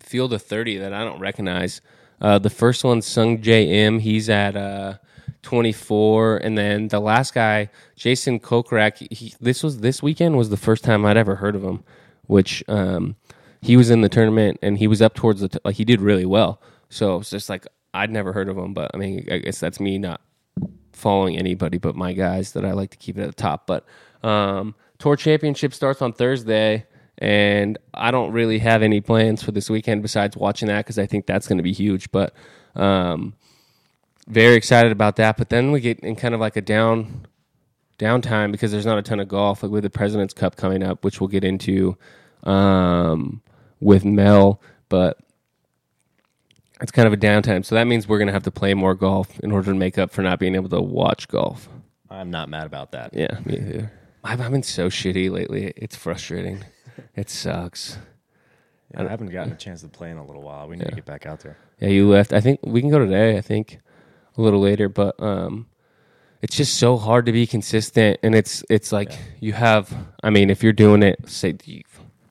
field of 30 that I don't recognize. The first one's Sung J M. He's at 24, and then the last guy, Jason Kokrak. This weekend was the first time I'd ever heard of him. Which he was in the tournament, and he was up towards the like he did really well. So it's just like, I'd never heard of him, but I mean, I guess that's me not following anybody but my guys that I like to keep it at the top. But Tour Championship starts on Thursday, and I don't really have any plans for this weekend besides watching that, because I think that's going to be huge. But very excited about that. But then we get in kind of like a downtime because there's not a ton of golf, like with the President's Cup coming up, which we'll get into with Mel. But it's kind of a downtime, so that means we're going to have to play more golf in order to make up for not being able to watch golf. I'm not mad about that. Yeah, me either. I've been so shitty lately. It's frustrating. It sucks. Yeah, I haven't gotten a chance to play in a little while. We need to get back out there. Yeah, you left. I think we can go today, a little later, but it's just so hard to be consistent, and it's like you have, I mean, if you're doing it, say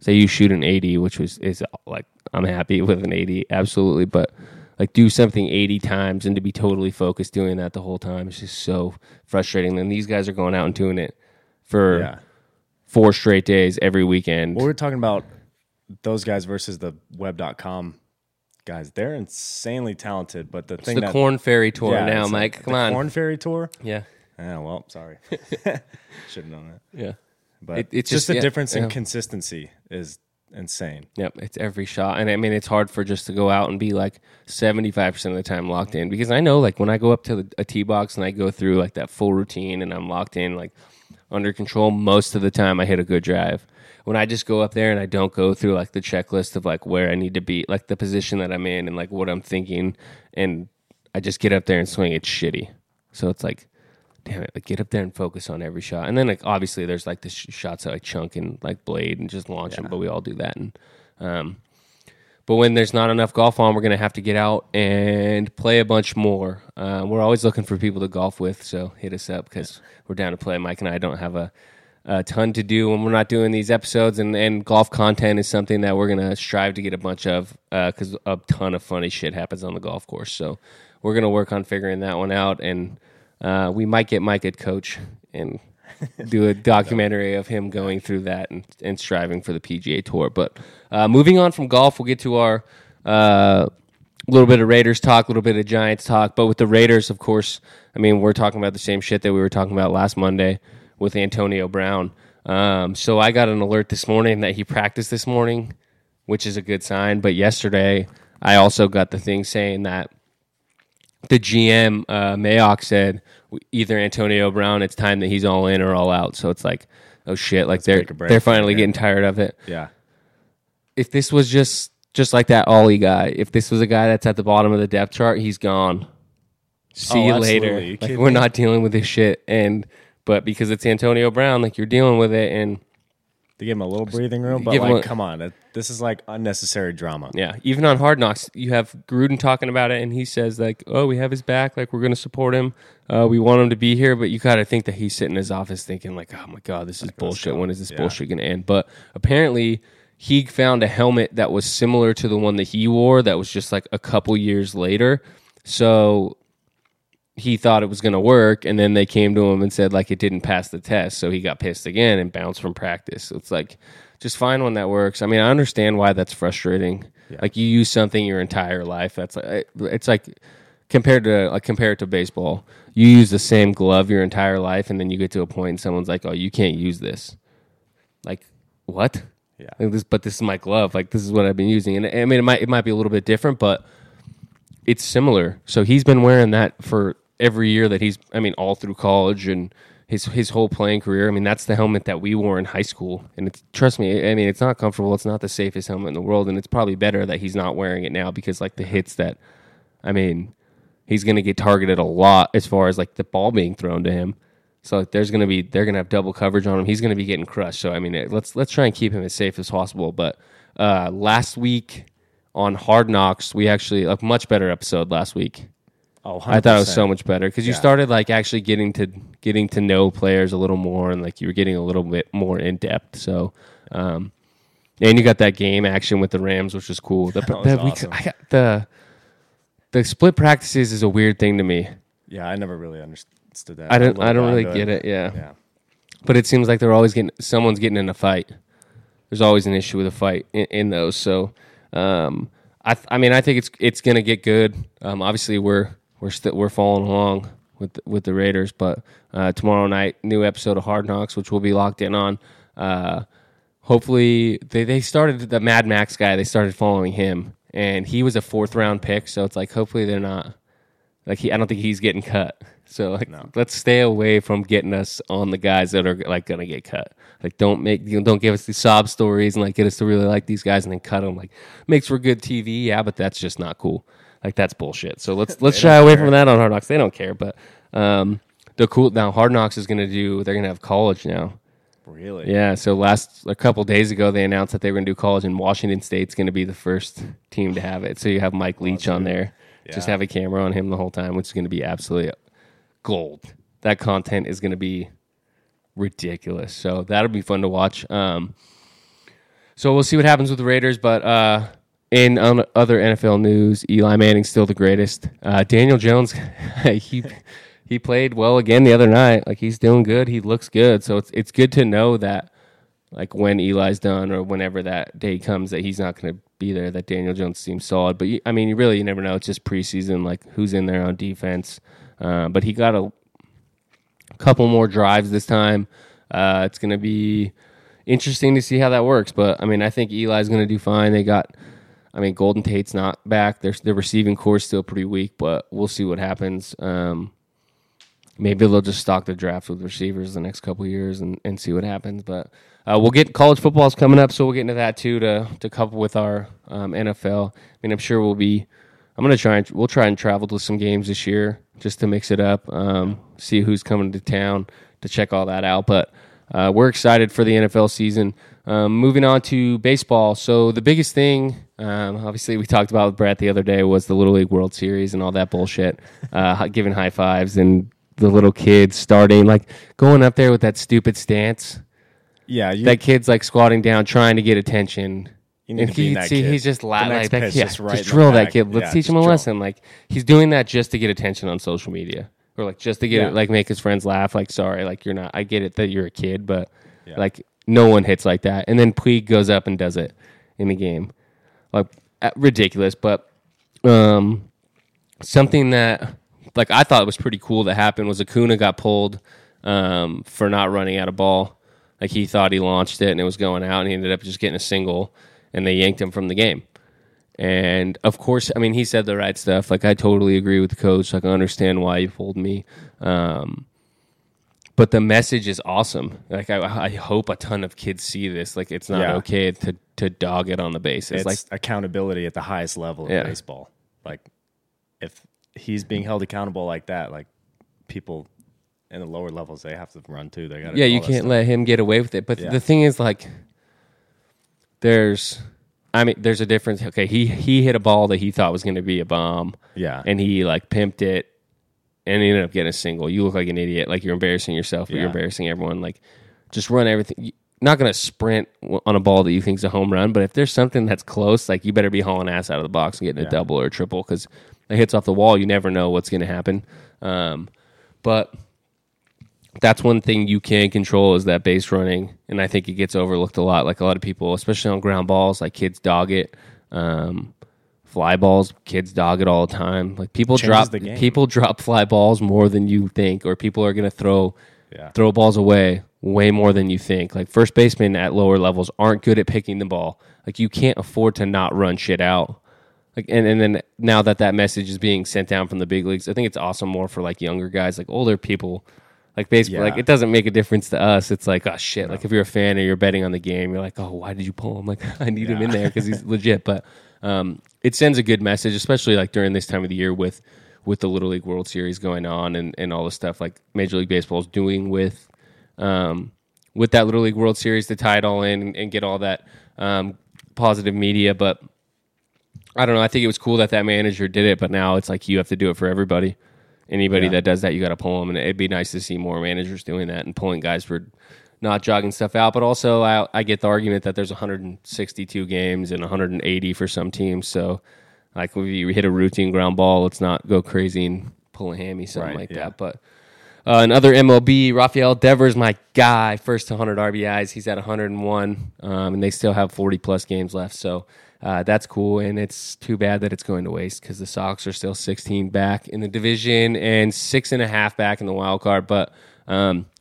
you shoot an 80, which is like, I'm happy with an 80, absolutely, but like do something 80 times and to be totally focused doing that the whole time is just so frustrating. And these guys are going out and doing it for 4 straight days every weekend. Well, we're talking about those guys versus the web.com guys. They're insanely talented, but the Corn Ferry Tour now, Mike. Come on. Corn Ferry Tour? Yeah. Yeah, well, sorry. Should have known that. Yeah. But it's just the difference in consistency is insane. Yep, it's every shot. And I mean, it's hard for just to go out and be like 75% of the time locked in, because I know like when I go up to a tee box and I go through like that full routine and I'm locked in, like under control, most of the time I hit a good drive. When I just go up there and I don't go through like the checklist of like where I need to be, like the position that I'm in and like what I'm thinking, and I just get up there and swing, it's shitty. So it's like, damn it, like get up there and focus on every shot. And then like obviously there's like the shots that I chunk and like blade and just launch them, but we all do that. And but when there's not enough golf on, we're going to have to get out and play a bunch more. We're always looking for people to golf with, so hit us up, because we're down to play. Mike and I don't have a ton to do when we're not doing these episodes, and golf content is something that we're going to strive to get a bunch of, because a ton of funny shit happens on the golf course. So we're going to work on figuring that one out, and we might get Mike a coach and do a documentary of him going through that and striving for the PGA Tour. But moving on from golf, we'll get to our little bit of Raiders talk, a little bit of Giants talk. But with the Raiders, of course, I mean, we're talking about the same shit that we were talking about last Monday with Antonio Brown. So I got an alert this morning that he practiced this morning, which is a good sign. But yesterday, I also got the thing saying that the GM, Mayock, said either Antonio Brown, it's time that he's all in or all out. So it's like, oh shit, like they're finally getting tired of it. Yeah. If this was just like that Ollie guy, if this was a guy that's at the bottom of the depth chart, he's gone. See you later. You like, we're not dealing with this shit. But because it's Antonio Brown, like you're dealing with it, and They gave him a little breathing room, but like, come on. This is like unnecessary drama. Yeah. Even on Hard Knocks, you have Gruden talking about it, and he says, like, oh, we have his back. Like, we're going to support him. We want him to be here. But you got to think that he's sitting in his office thinking, like, oh, my God, this is bullshit. When is this bullshit going to end? But apparently, he found a helmet that was similar to the one that he wore that was just, like, a couple years later. So he thought it was going to work, and then they came to him and said, like, it didn't pass the test, so he got pissed again and bounced from practice. So it's like, just find one that works. I mean, I understand why that's frustrating. Yeah. Like, you use something your entire life. That's like, it's like, compared to like, compare it to baseball. You use the same glove your entire life, and then you get to a point and someone's like, oh, you can't use this. Like, what? Yeah. Like, this, but this is my glove. Like, this is what I've been using. And I mean, it might be a little bit different, but it's similar. So he's been wearing that for every year that he's, I mean, all through college and his whole playing career. I mean, that's the helmet that we wore in high school. And it's, trust me, I mean, it's not comfortable. It's not the safest helmet in the world. And it's probably better that he's not wearing it now because, like, the hits that, I mean, he's going to get targeted a lot as far as, like, the ball being thrown to him. So, like, they're going to have double coverage on him. He's going to be getting crushed. So, I mean, let's try and keep him as safe as possible. But last week on Hard Knocks, we actually, a much better episode last week. Oh, I thought it was so much better because you started like actually getting to know players a little more, and like you were getting a little bit more in depth. So, and you got that game action with the Rams, which was cool. Awesome. I got the split practices is a weird thing to me. Yeah, I never really understood that. I don't really get it. Yeah. But it seems like they're always someone's getting in a fight. There's always an issue with a fight in those. So, I think it's gonna get good. Obviously we're following along with the Raiders, but tomorrow night, new episode of Hard Knocks, which we'll be locked in on. Hopefully, they started the Mad Max guy. They started following him, and he was a 4th round pick. So it's like, hopefully they're not like I don't think he's getting cut. So like, Let's stay away from getting us on the guys that are like gonna get cut. Like don't give us the sob stories and like get us to really like these guys and then cut them. Like makes for good TV, yeah, but that's just not cool. Like that's bullshit. So let's shy away from that on Hard Knocks. They don't care, but they're cool. Now Hard Knocks is gonna do. They're gonna have college now. Really? Yeah. So a couple days ago, they announced that they were gonna do college, and Washington State's gonna be the first team to have it. So you have Mike Leach on there. Yeah. Just have a camera on him the whole time, which is gonna be absolutely gold. That content is gonna be ridiculous. So that'll be fun to watch. So we'll see what happens with the Raiders, but. In other NFL news, Eli Manning's still the greatest. Daniel Jones, he played well again the other night. Like he's doing good. He looks good. So it's good to know that, like when Eli's done or whenever that day comes that he's not going to be there. That Daniel Jones seems solid. But you never know. It's just preseason. Like who's in there on defense? But he got a couple more drives this time. It's going to be interesting to see how that works. But I mean, I think Eli's going to do fine. Golden Tate's not back. Their receiving core's still pretty weak, but we'll see what happens. Maybe they'll just stock the draft with receivers the next couple of years and see what happens. But we'll get college football's coming up, so we'll get into that too to couple with our NFL. I mean, I'm sure we'll try and travel to some games this year just to mix it up, see who's coming to town to check all that out. But we're excited for the NFL season. Moving on to baseball. So the biggest thing, obviously we talked about with Brett the other day, was the Little League World Series and all that bullshit, giving high fives and the little kids starting, like going up there with that stupid stance. Yeah. That kid's like squatting down, trying to get attention. And he could see kid. He's just like that. Yeah, just drill that kid. Let's teach him a lesson. Like he's doing that just to get attention on social media or like just to get it, like make his friends laugh. Like, sorry, like you're not, I get it that you're a kid, but like, no one hits like that. And then Puig goes up and does it in the game. Like, ridiculous. But something that, like, I thought was pretty cool that happened was Acuna got pulled for not running out of ball. Like, he thought he launched it and it was going out, and he ended up just getting a single, and they yanked him from the game. And, of course, I mean, he said the right stuff. Like, I totally agree with the coach. Like, I understand why you pulled me. But the message is awesome. Like I hope a ton of kids see this. Like it's not okay to dog it on the basis. It's like accountability at the highest level in baseball. Like if he's being held accountable like that, like people in the lower levels, they have to run too. They gotta you can't let him get away with it. But the thing is, like, there's a difference. Okay, he hit a ball that he thought was going to be a bomb. Yeah, and he like pimped it, and he ended up getting a single. You look like an idiot. Like, you're embarrassing yourself, but you're embarrassing everyone. Like, just run everything. Not going to sprint on a ball that you think is a home run, but if there's something that's close, like, you better be hauling ass out of the box and getting a double or a triple, because it hits off the wall. You never know what's going to happen. But that's one thing you can control, is that base running, and I think it gets overlooked a lot. Like, a lot of people, especially on ground balls, like, kids dog it. Fly balls, kids dog it all the time. Like, people drop fly balls more than you think, or people are going to throw balls away way more than you think. Like, first basemen at lower levels aren't good at picking the ball. Like, you can't afford to not run shit out. Like, and then now that message is being sent down from the big leagues, I think it's awesome more for, like, younger guys. Like, older people, like, basically, like, it doesn't make a difference to us. It's like, oh shit. No. Like, if you're a fan or you're betting on the game, you're like, oh, why did you pull him? Like, I need him in there because he's legit. But it sends a good message, especially like during this time of the year with the Little League World Series going on and all this stuff like Major League Baseball is doing with that Little League World Series to tie it all in and get all that positive media. But I don't know. I think it was cool that manager did it, but now it's like you have to do it for everybody. Anybody that does that, you got to pull them. And it'd be nice to see more managers doing that and pulling guys for not jogging stuff out. But also I get the argument that there's 162 games and 180 for some teams. So like if you hit a routine ground ball, let's not go crazy and pull a hammy, something that. But another MLB, Rafael Devers, my guy, first 100 RBIs. He's at 101, and they still have 40-plus games left. So that's cool, and it's too bad that it's going to waste because the Sox are still 16 back in the division and 6.5 back in the wild card. But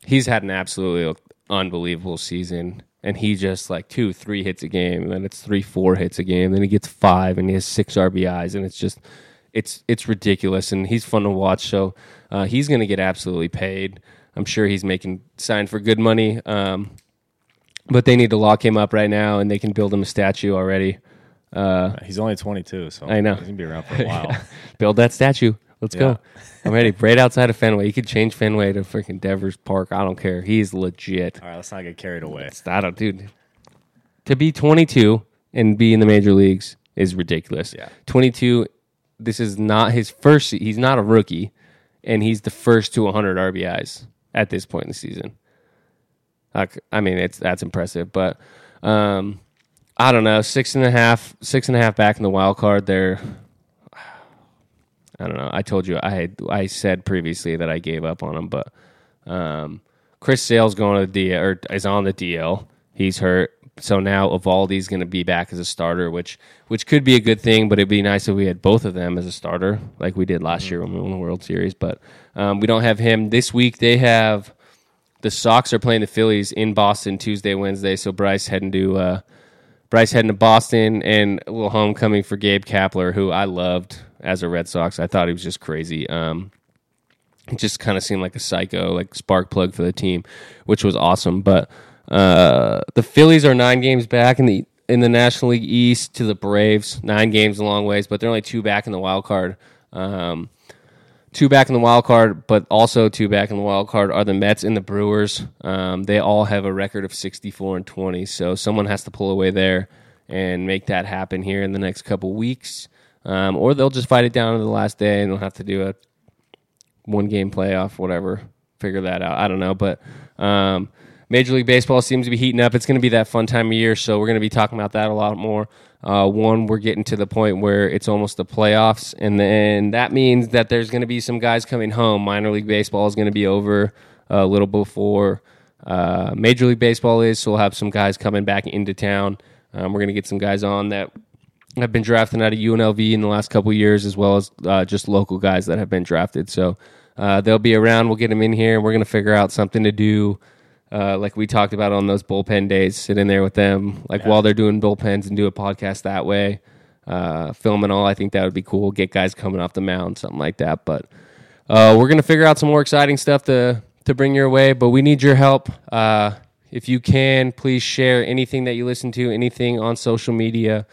he's had an absolutely unbelievable season, and he just, like, 2-3 hits a game, and then it's 3-4 hits a game, then he gets 5, and he has 6 RBIs, and it's just – It's ridiculous, and he's fun to watch. So he's going to get absolutely paid. I'm sure he's signed for good money. But they need to lock him up right now, and they can build him a statue already. He's only 22, so I know he's going to be around for a while. Build that statue. Let's go. I'm ready. Right outside of Fenway. You could change Fenway to freaking Devers Park. I don't care. He's legit. All right, let's not get carried away. Dude. To be 22 and be in the major leagues is ridiculous. Yeah. 22. This is not his first. He's not a rookie, and he's the first to 100 RBIs at this point in the season. Like, I mean, that's impressive. But I don't know, 6.5 back in the wild card. There, I don't know. I told you I said previously that I gave up on him, but Chris Sale's going to the DL or is on the DL. He's hurt. So now Eovaldi's going to be back as a starter, which could be a good thing, but it'd be nice if we had both of them as a starter like we did last year when we won the World Series. But we don't have him. This week they have the Sox are playing the Phillies in Boston Tuesday, Wednesday. So Bryce heading to Boston and a little homecoming for Gabe Kapler, who I loved as a Red Sox. I thought he was just crazy. It just kind of seemed like a psycho, like spark plug for the team, which was awesome. But the Phillies are 9 games back in the National League East to the Braves. 9 games a long ways, but they're only 2 back in the wild card. 2 back in the wild card, but also 2 back in the wild card are the Mets and the Brewers. They all have a record of 64-20, so someone has to pull away there and make that happen here in the next couple weeks. Or they'll just fight it down to the last day and they'll have to do a 1-game playoff, whatever. Figure that out. I don't know, but Major League Baseball seems to be heating up. It's going to be that fun time of year, so we're going to be talking about that a lot more. One, we're getting to the point where it's almost the playoffs, and then that means that there's going to be some guys coming home. Minor League Baseball is going to be over a little before Major League Baseball is, so we'll have some guys coming back into town. We're going to get some guys on that have been drafted out of UNLV in the last couple of years, as well as just local guys that have been drafted. So they'll be around. We'll get them in here, and we're going to figure out something to do. Like we talked about on those bullpen days, sit in there with them while they're doing bullpens and do a podcast that way, film and all. I think that would be cool. Get guys coming off the mound, something like that. But we're going to figure out some more exciting stuff to bring your way, but we need your help. If you can, please share anything that you listen to, anything on social media.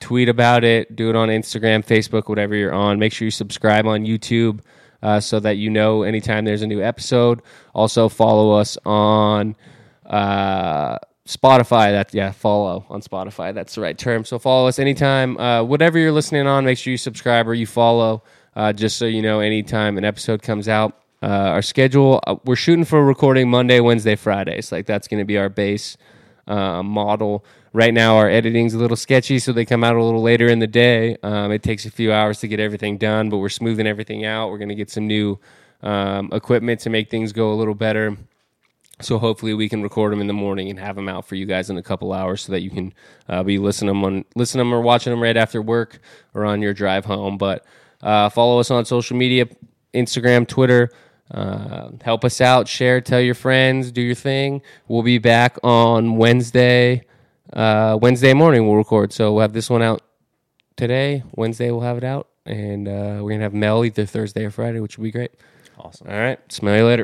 Tweet about it. Do it on Instagram, Facebook, whatever you're on. Make sure you subscribe on YouTube. so that you know anytime there's a new episode. Also, follow us on Spotify. Follow on Spotify. That's the right term. So follow us anytime. Whatever you're listening on, make sure you subscribe or you follow, just so you know anytime an episode comes out. Our schedule, we're shooting for recording Monday, Wednesday, Fridays. Like, that's going to be our base model. Right now, our editing's a little sketchy, so they come out a little later in the day. It takes a few hours to get everything done, but we're smoothing everything out. We're going to get some new equipment to make things go a little better. So hopefully we can record them in the morning and have them out for you guys in a couple hours so that you can be listening to them or watching them right after work or on your drive home. But follow us on social media, Instagram, Twitter. Help us out, share, tell your friends, do your thing. We'll be back on Wednesday morning we'll record, so we'll have this one out today. Wednesday we'll have it out, and we're gonna have Mel either Thursday or Friday, which will be great. Awesome. All right, smell you later.